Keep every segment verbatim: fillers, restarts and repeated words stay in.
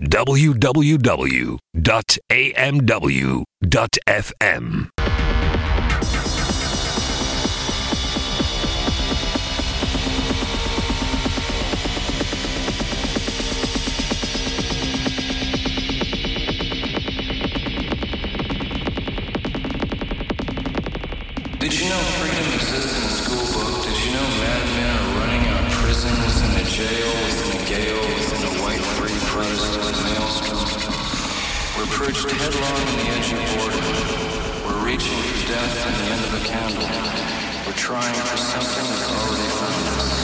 w w w dot a m w dot f m. Did you know freedom exists in the school book? Did you know madmen are running out of prison within a jail, within a gale, within a white free Protestant maelstrom? We're perched headlong on the edge of boredom. We're reaching for death on the end of a candle. We're trying for something that's already found us.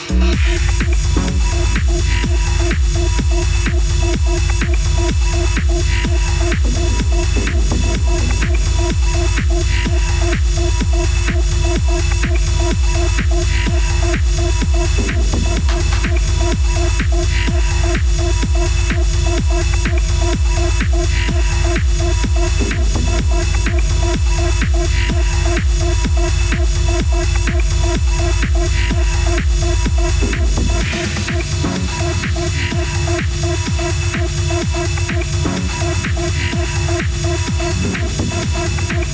We'll be right back.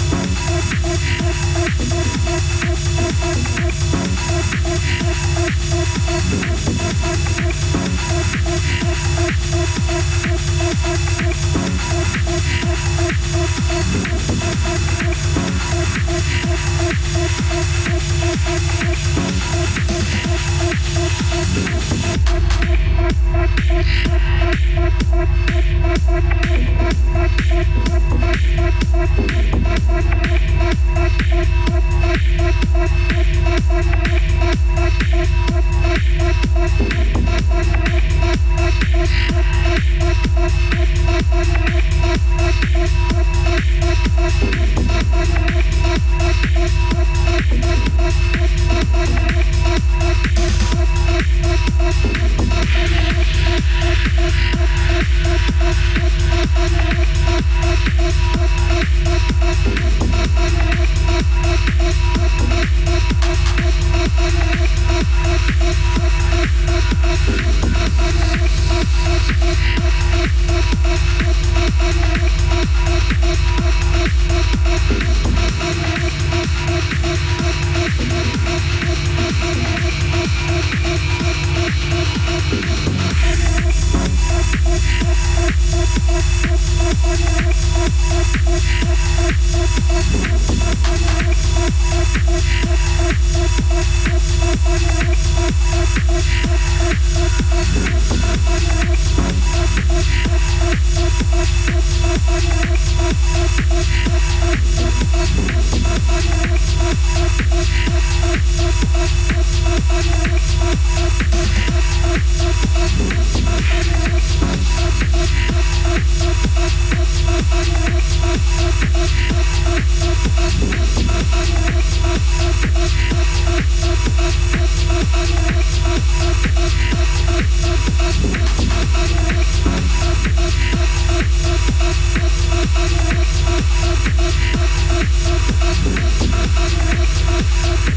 We'll be right back.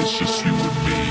It's just you and me.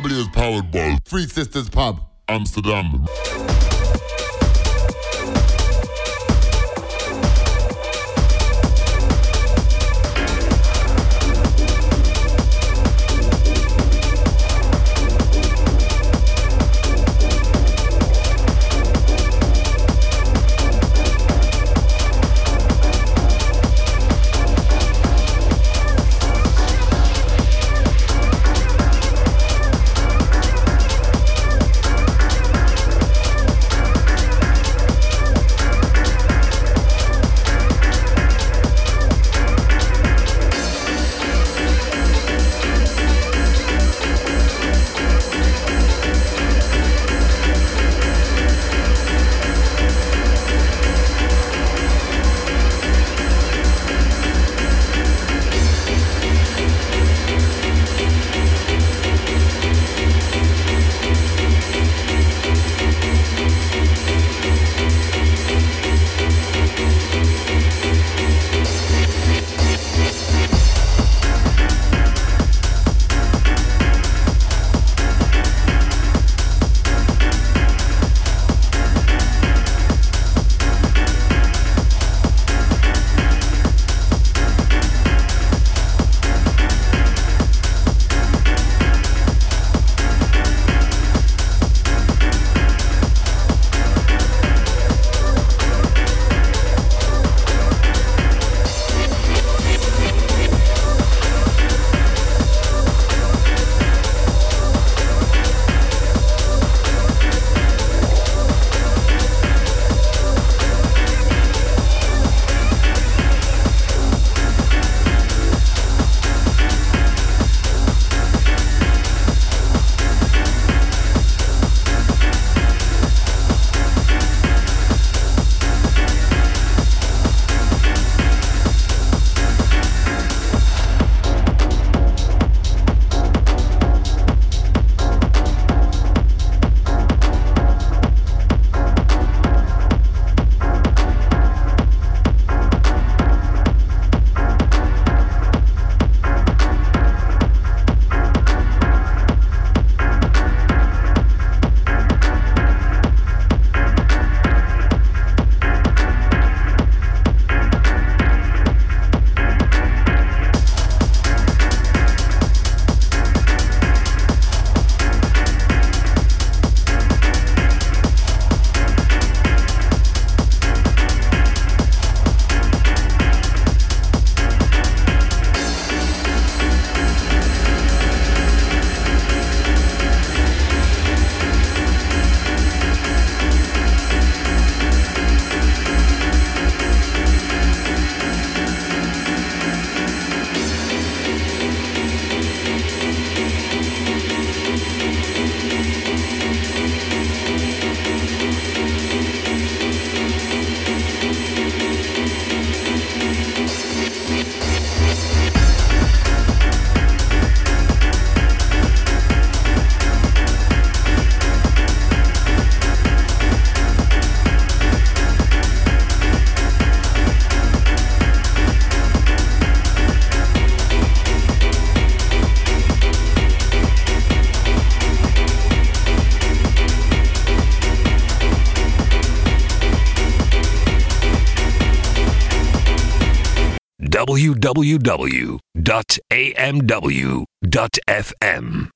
B M W is powered by Three Sisters Pub, Amsterdam. w w w dot a m w dot f m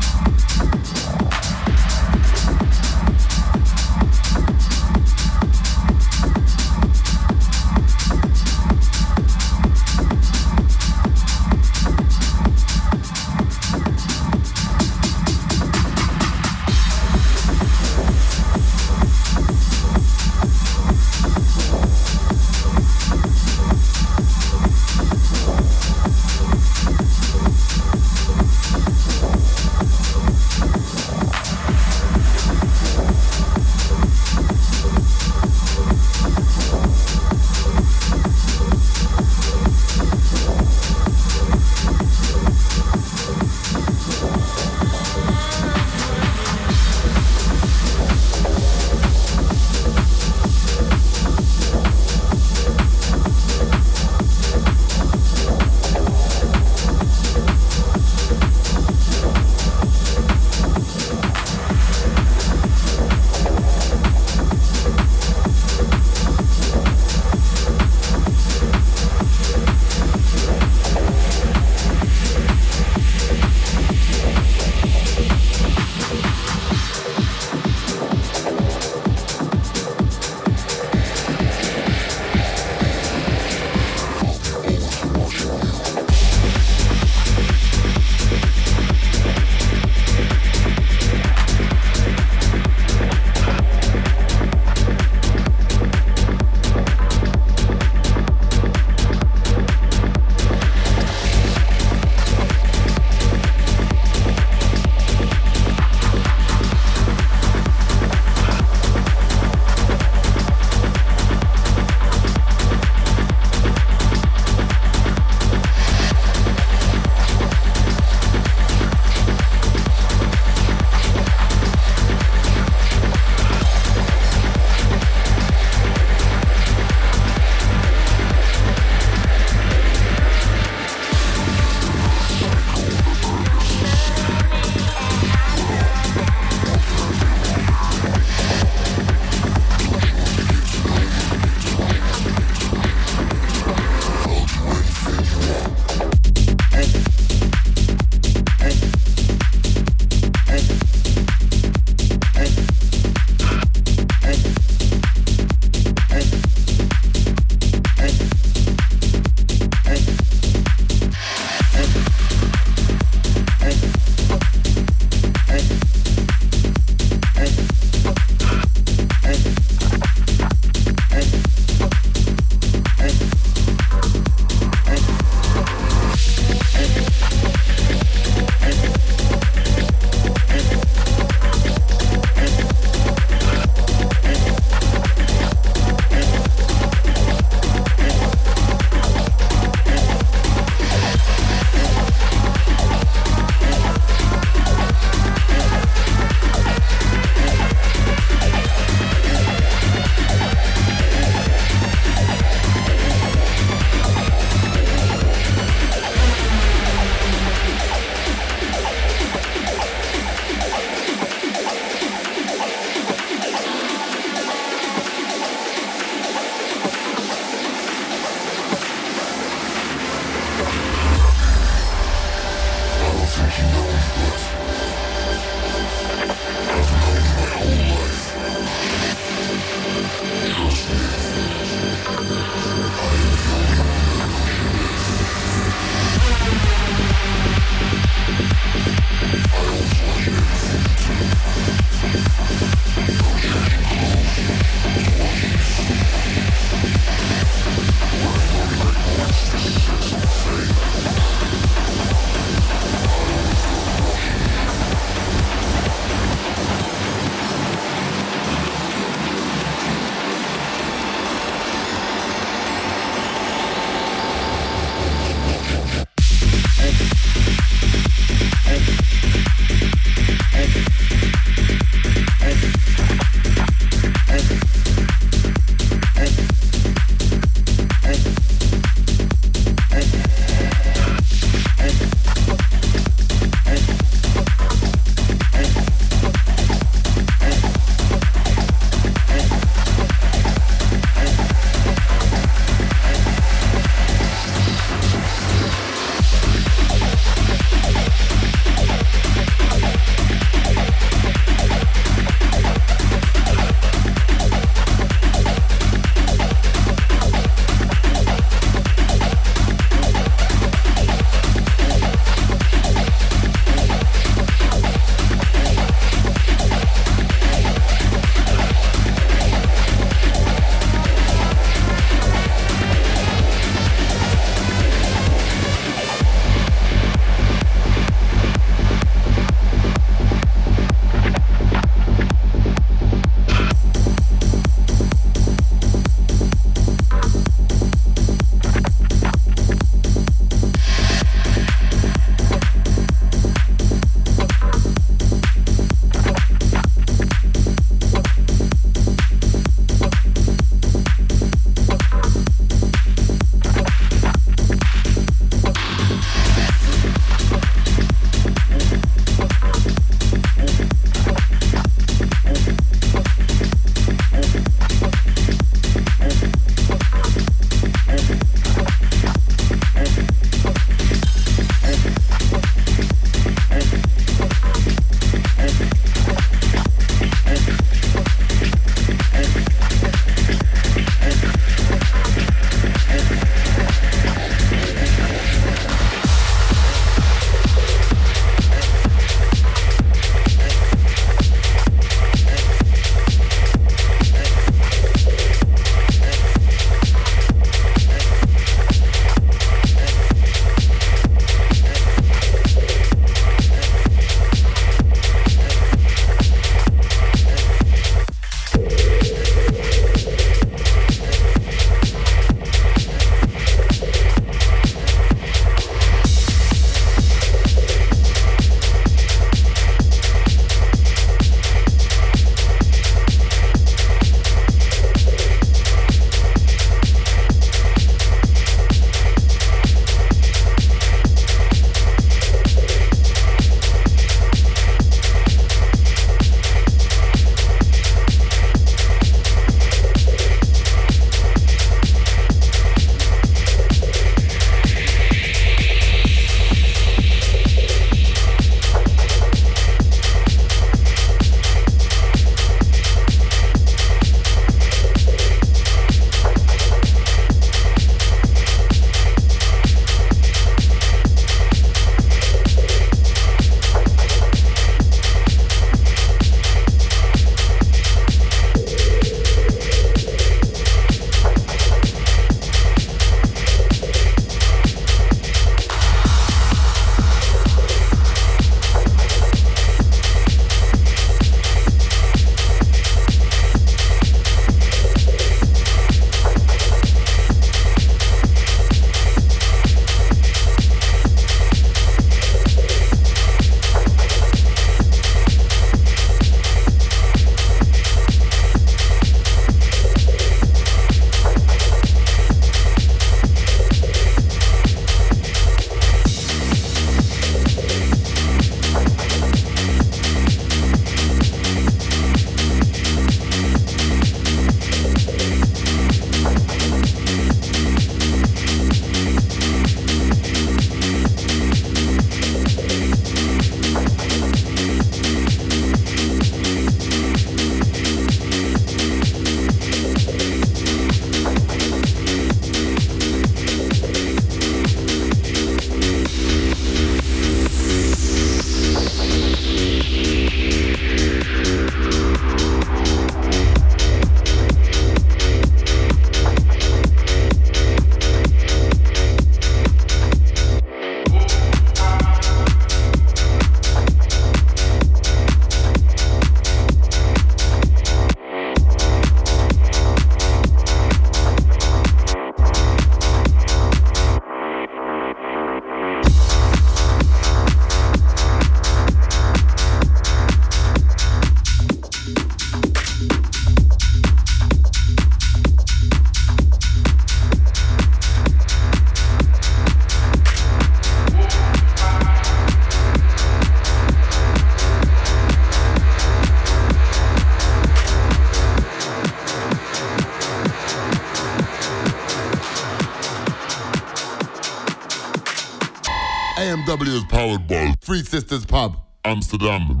I M W is powered by Three Sisters Pub, Amsterdam.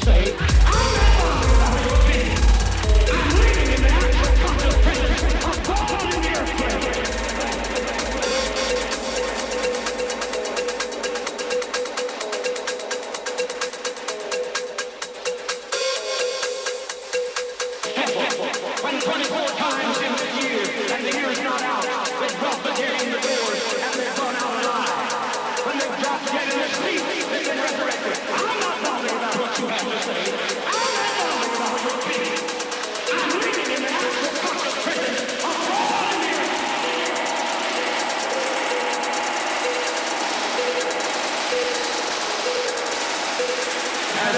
to say, I'm not living in the actual consequences of falling in the earthquake. When twenty-four times in the year, and the year is not out, they brought the deer in the doors, and they've gone out alive. When they've dropped dead in their sleep, they've been resurrected. I'm not bothered about what you have to say. I'm not bothered about your opinion. I'm living in the actual conscious prison of all the earth. As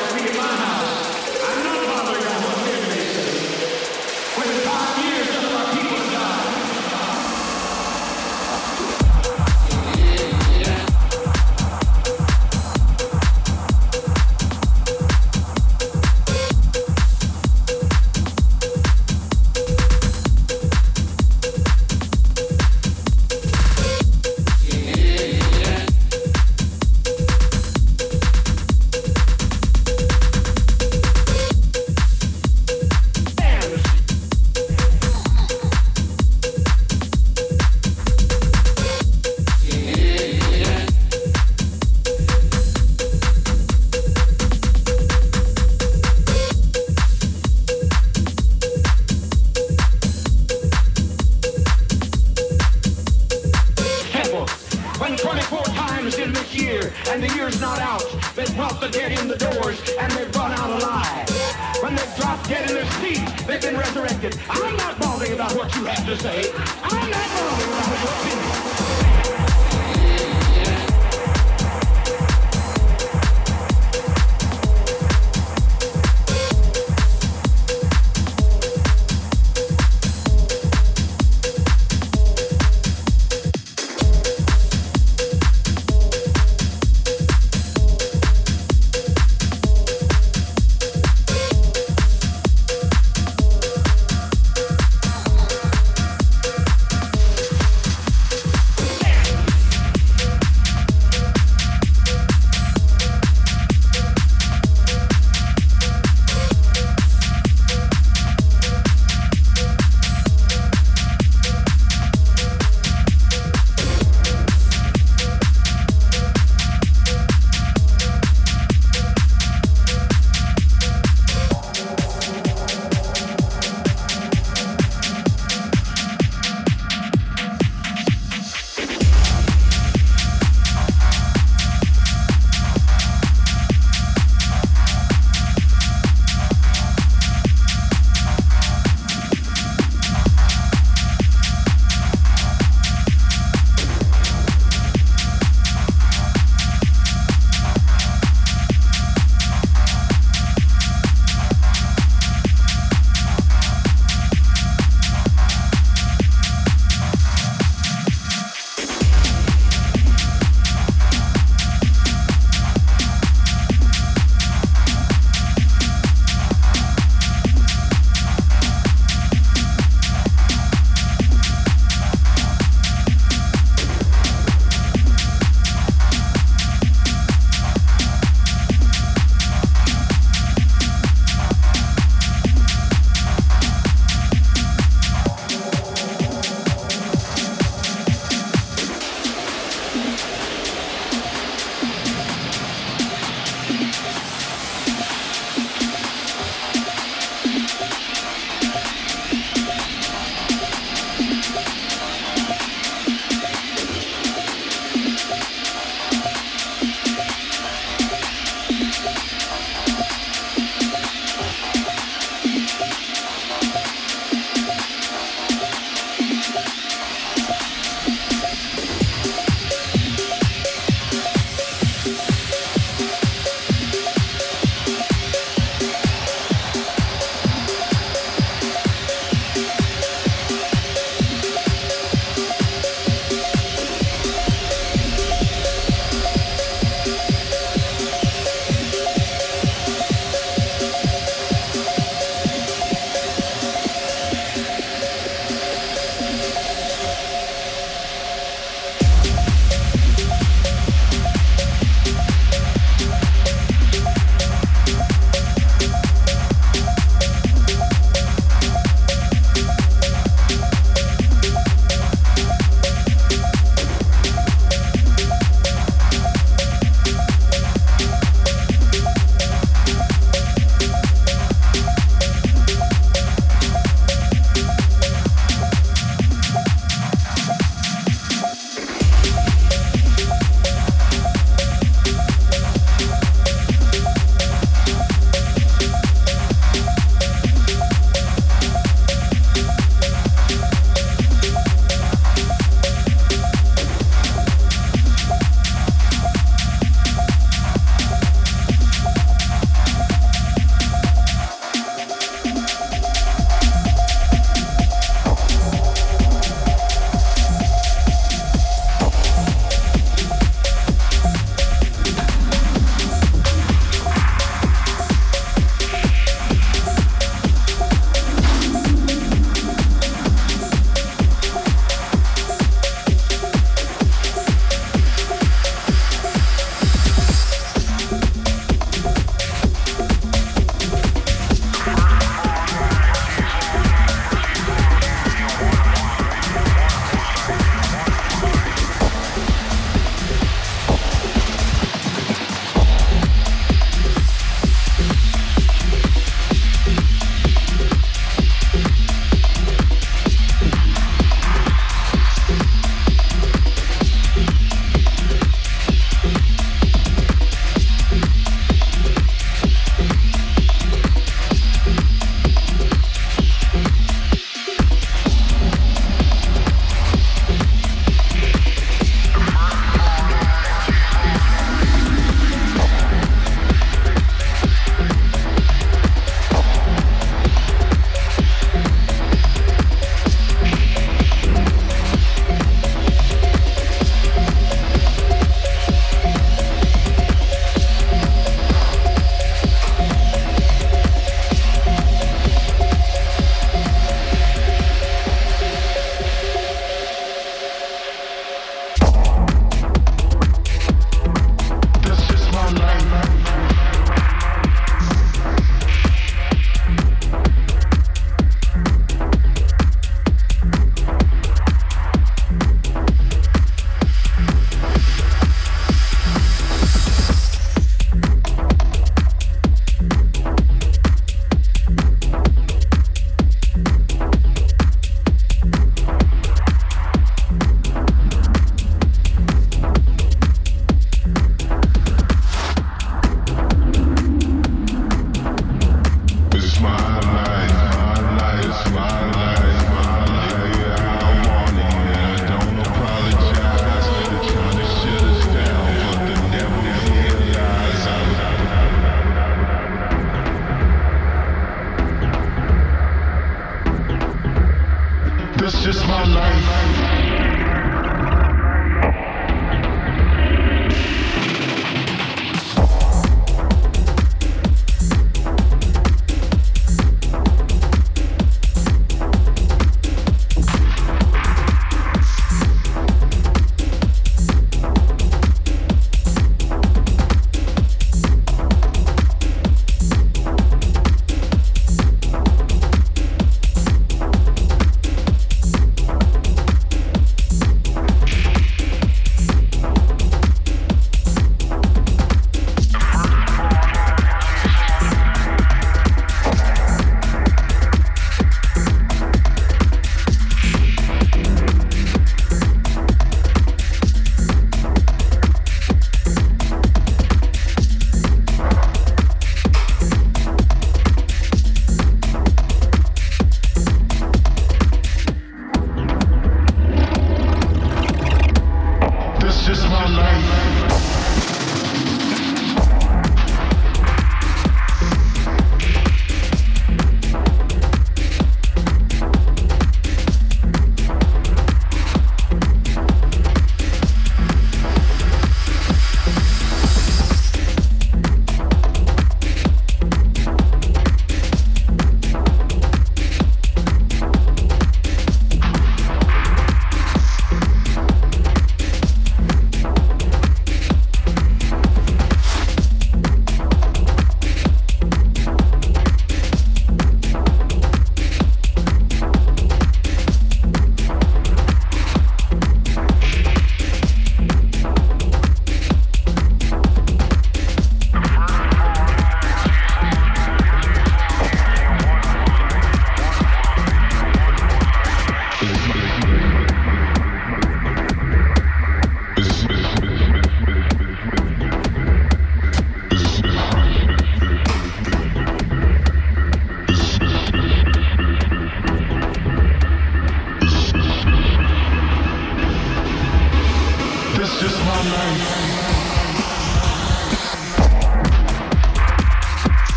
for me and my house, I'm not bothered about what the enemy says. When five years of our people die,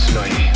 was naive.